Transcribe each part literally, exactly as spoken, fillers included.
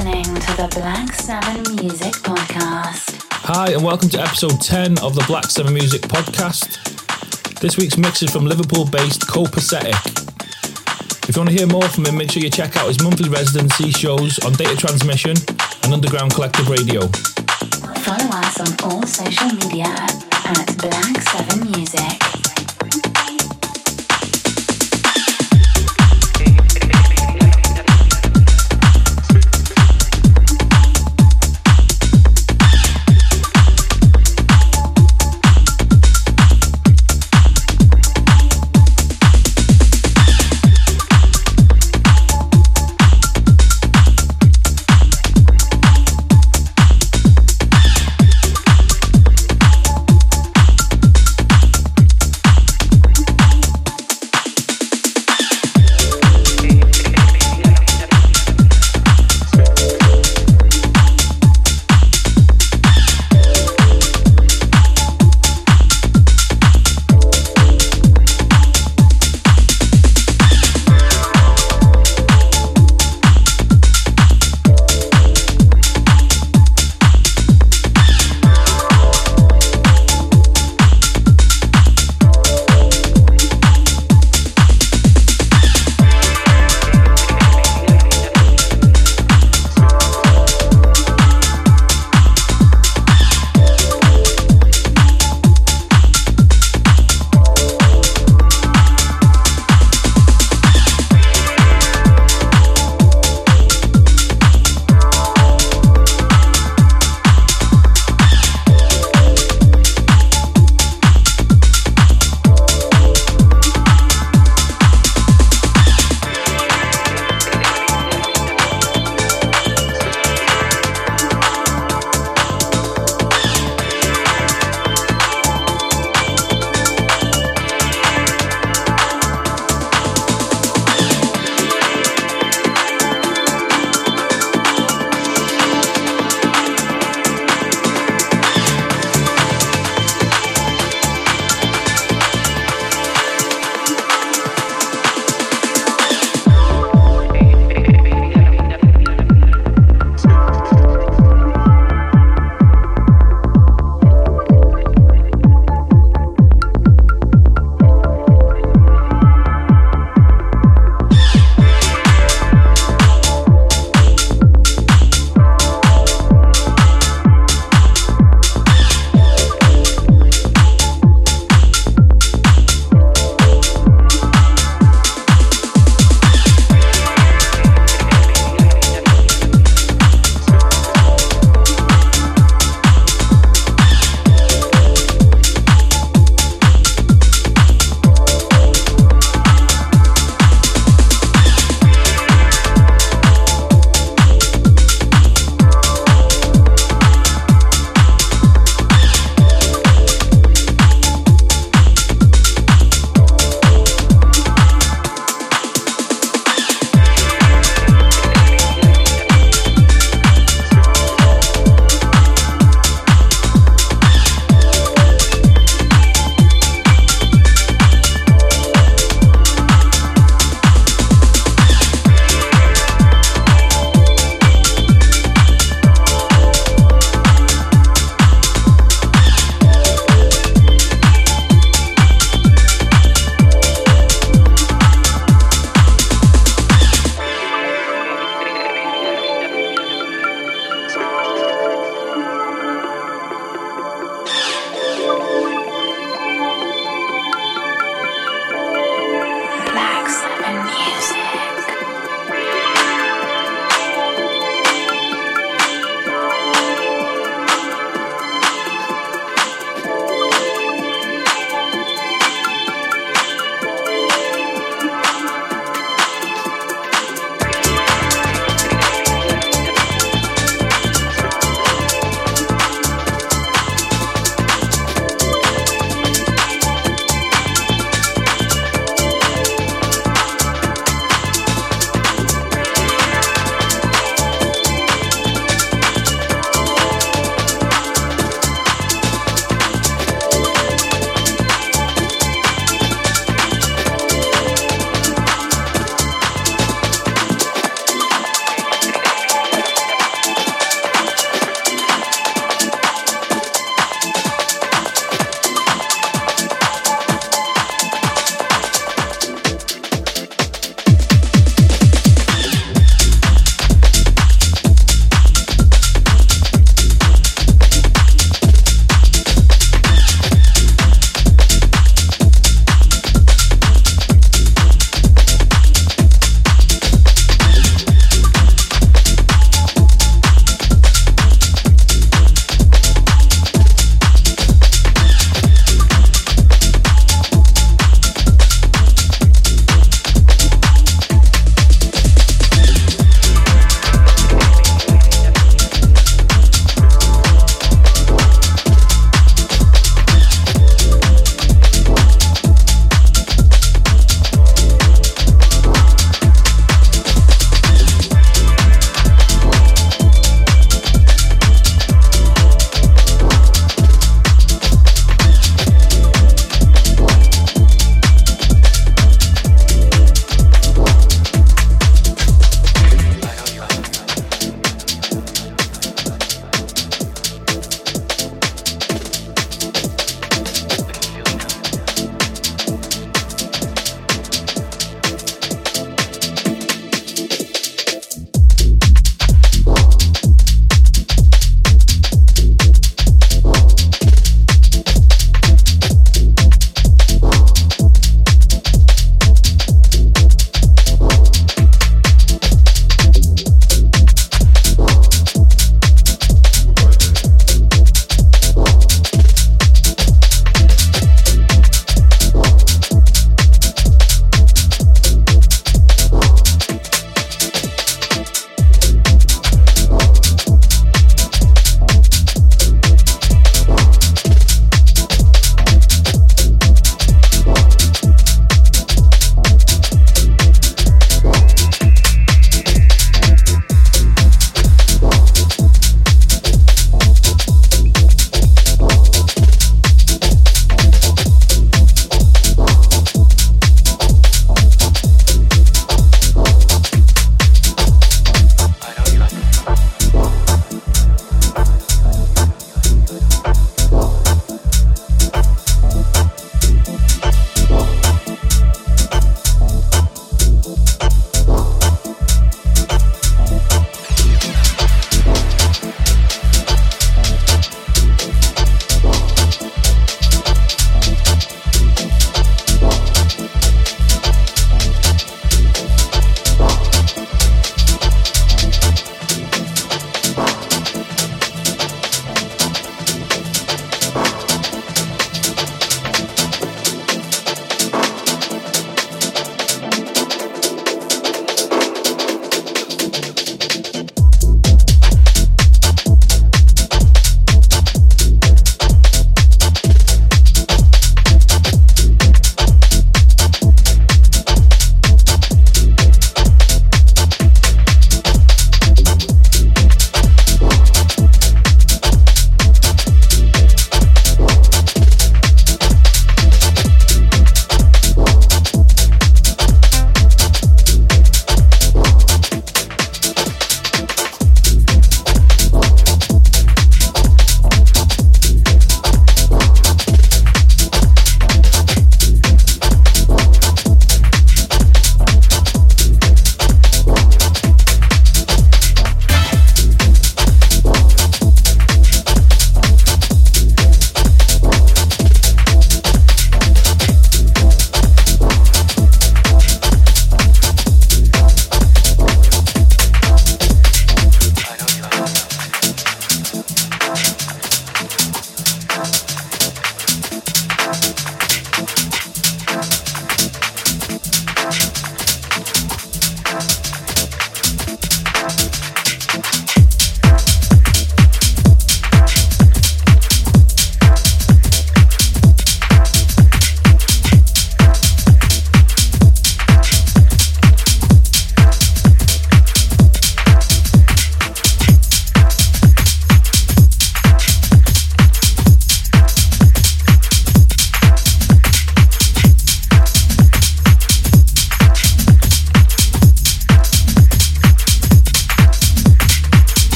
listening to the Black seven Music Podcast. Hi, and welcome to episode ten of the Black seven Music Podcast. This week's mix is from Liverpool-based Copacetic. If you want to hear more from him, make sure you check out his monthly residency shows on Data Transmission and Underground Collective Radio. Follow us on all social media at Black seven Music.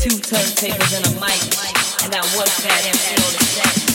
two turntables and a mic. I got one fat empty on the set.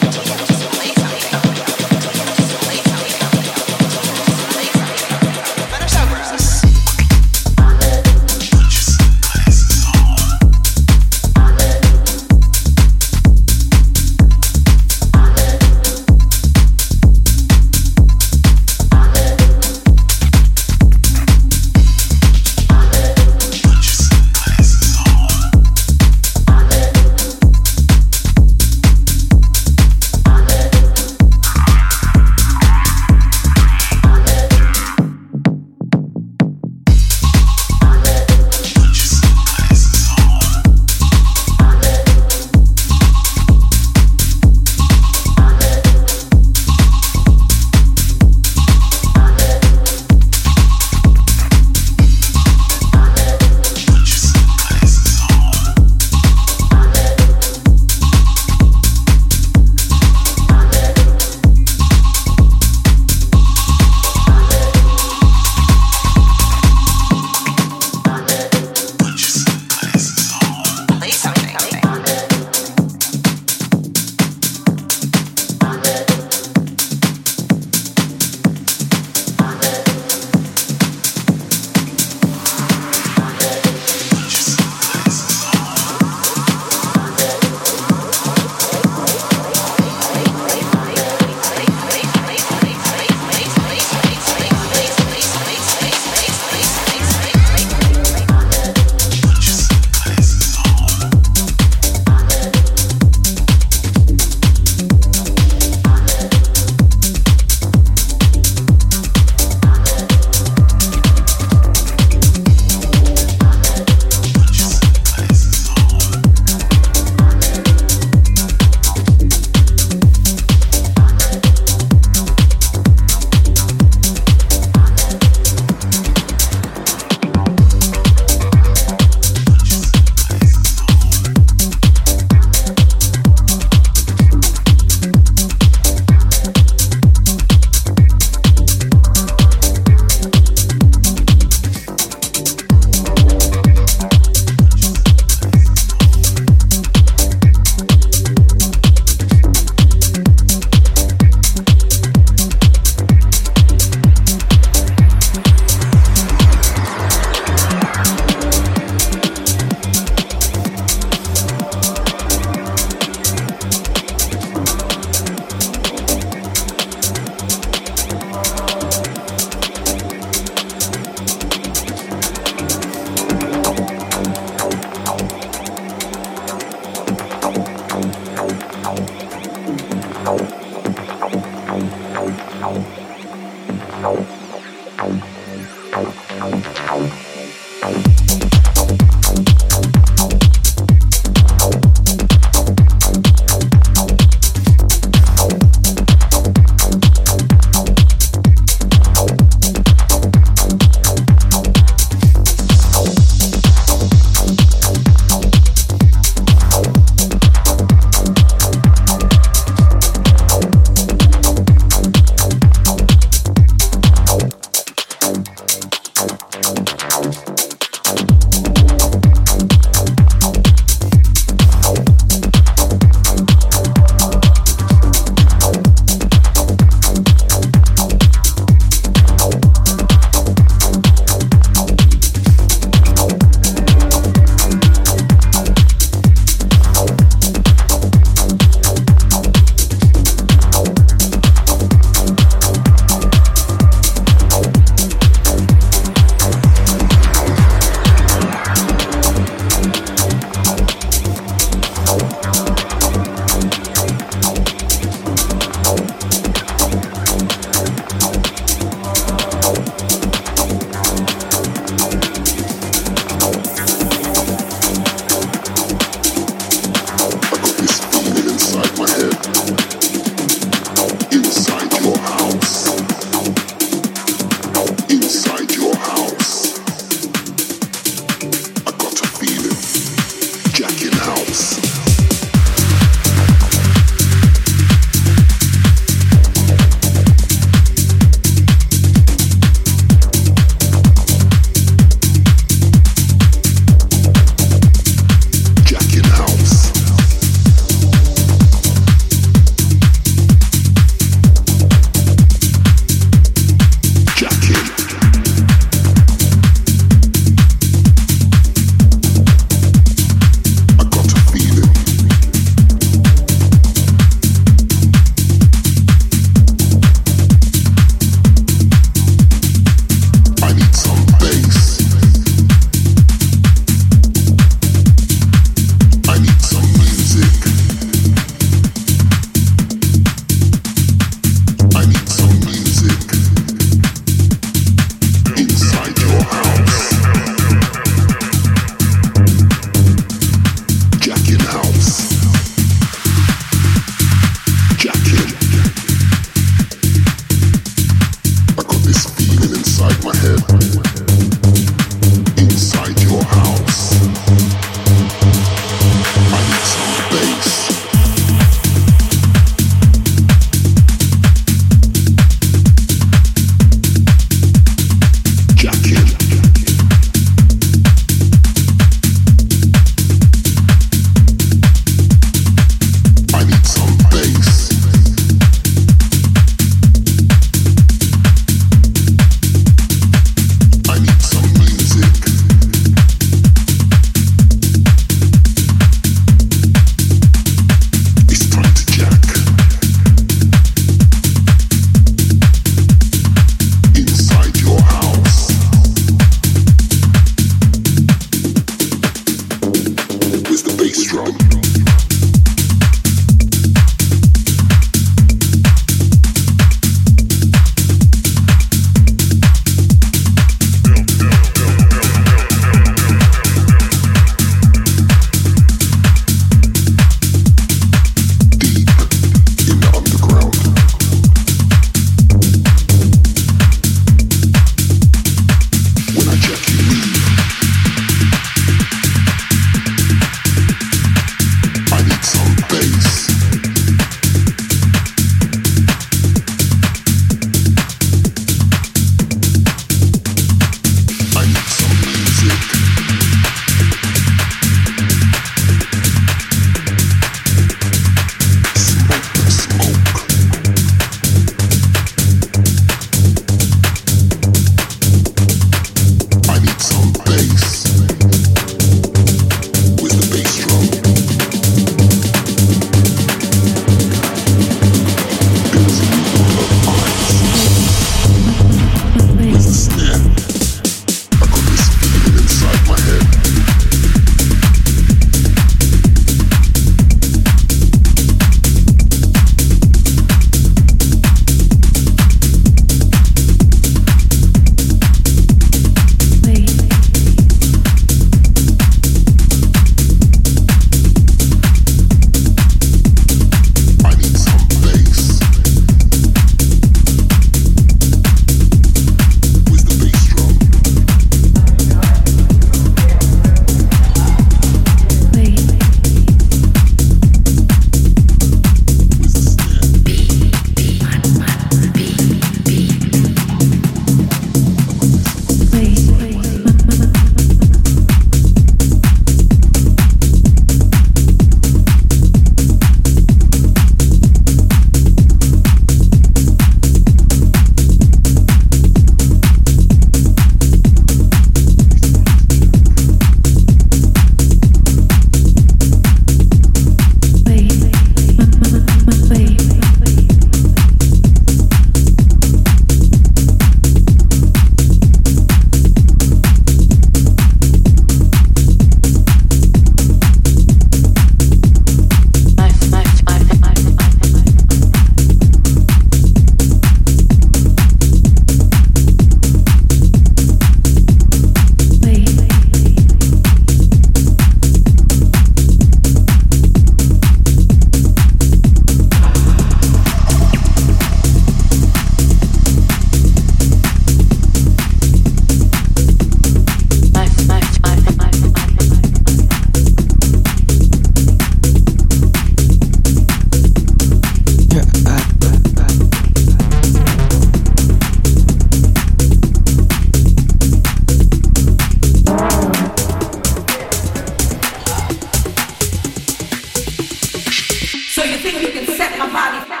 thing you can set my body back.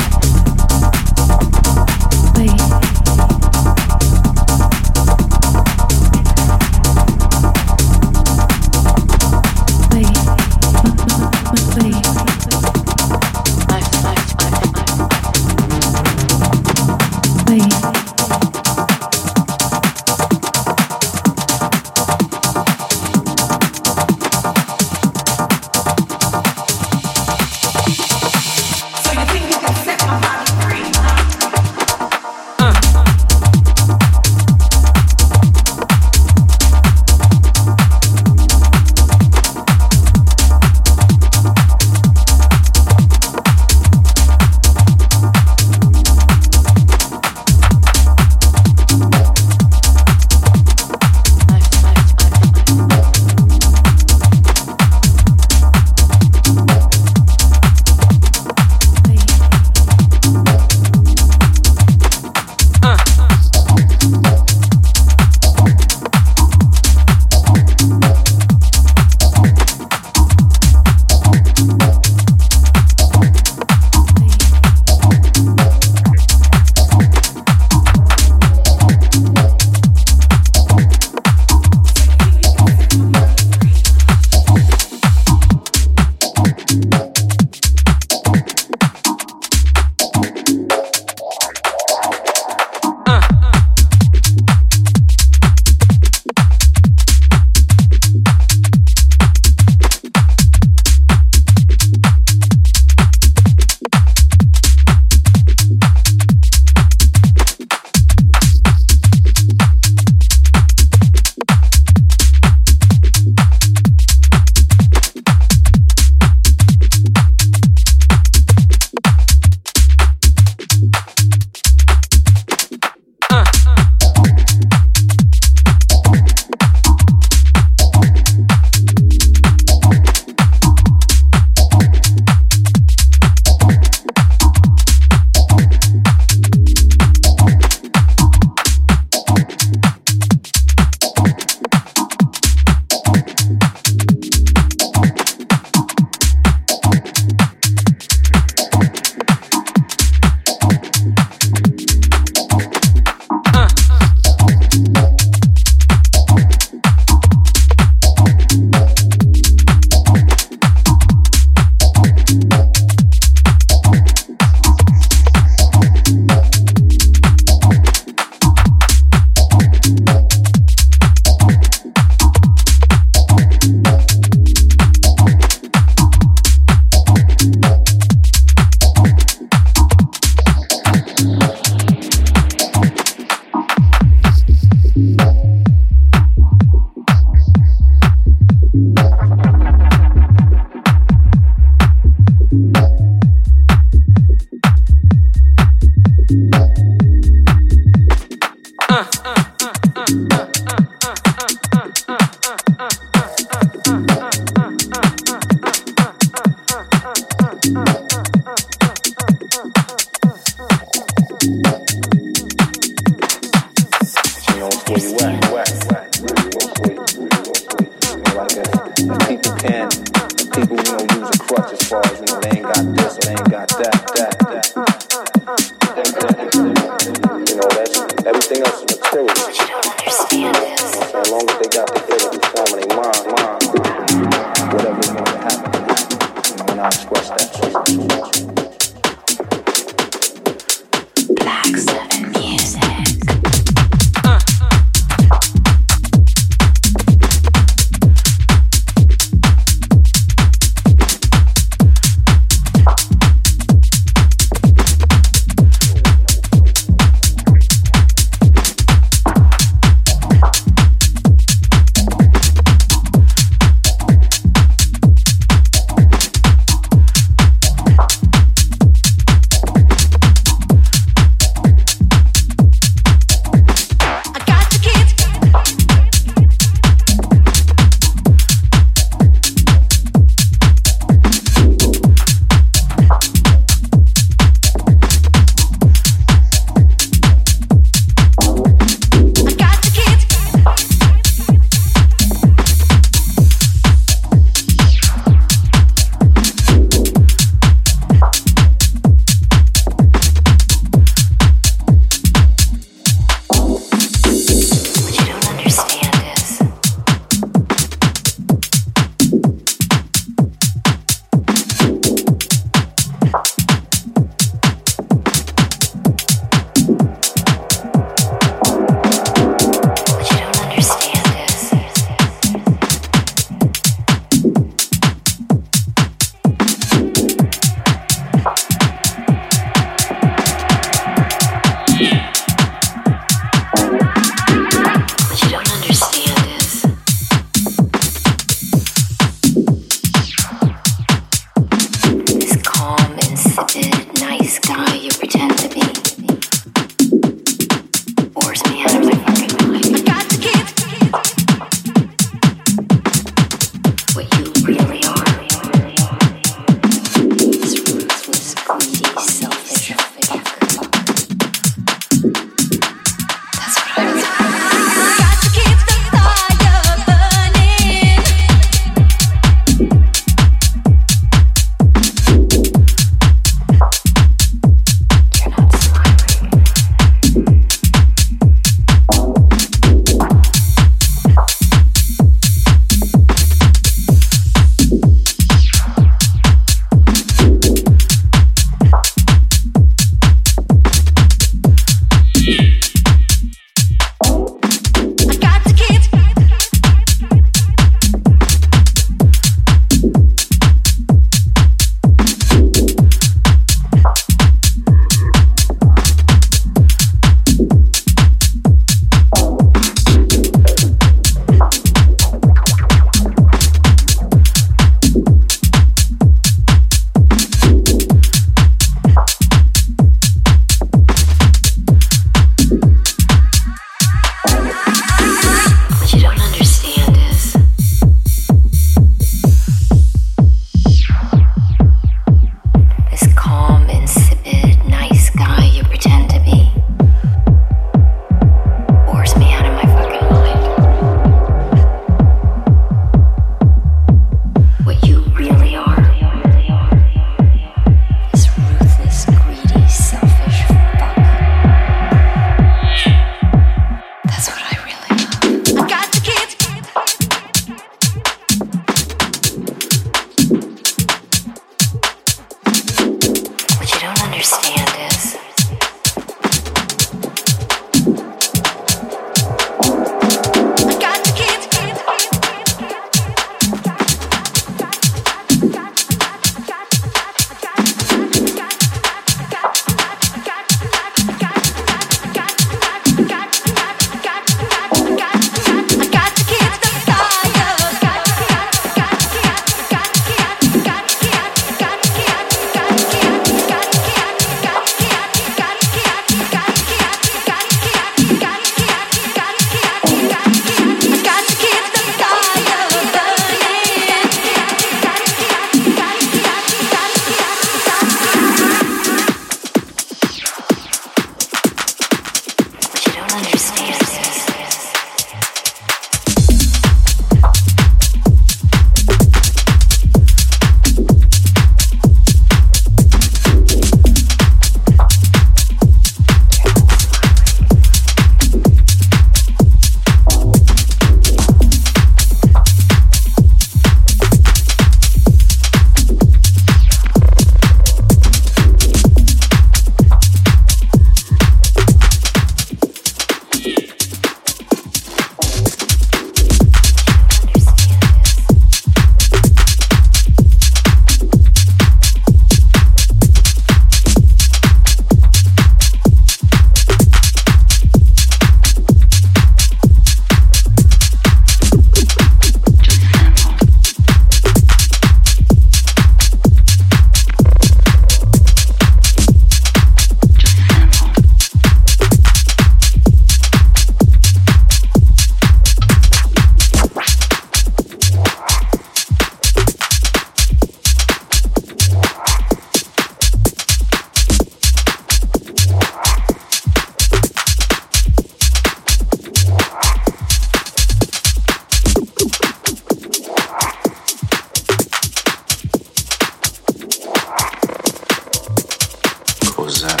goes up.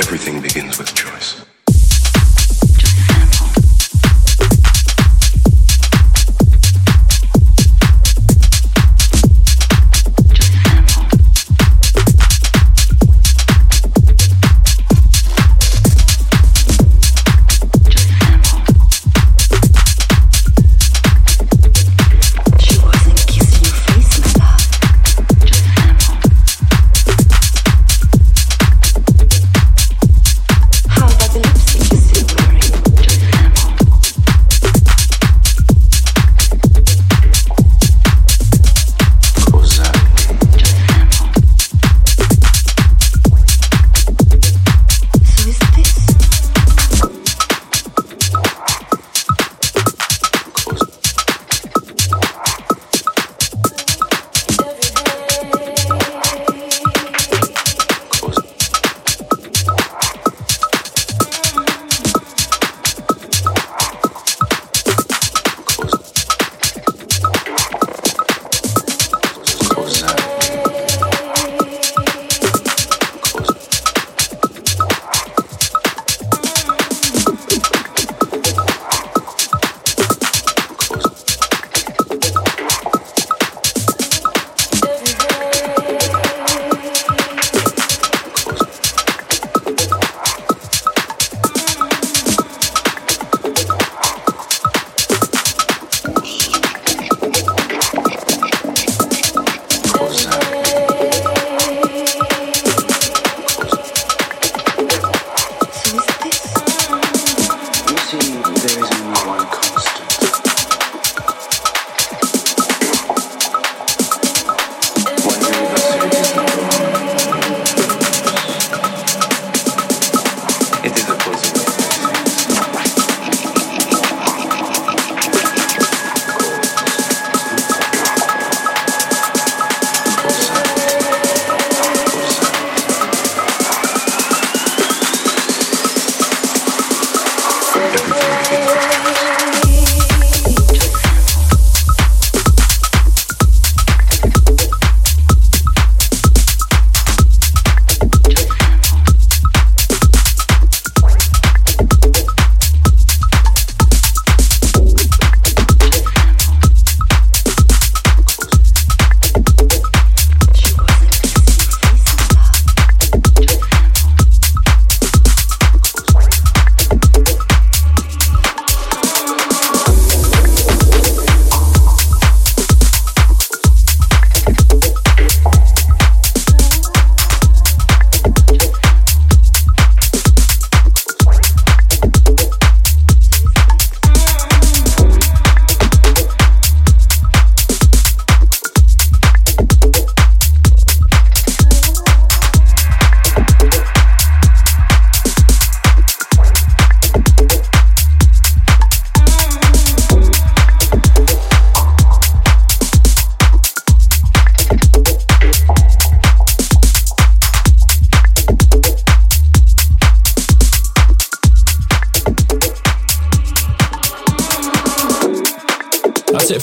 Everything begins with choice.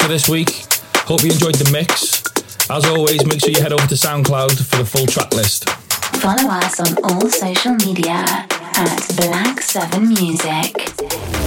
This week, hope you enjoyed the mix. As always, make sure you head over to SoundCloud for the full track list. Follow us on all social media at Black seven Music.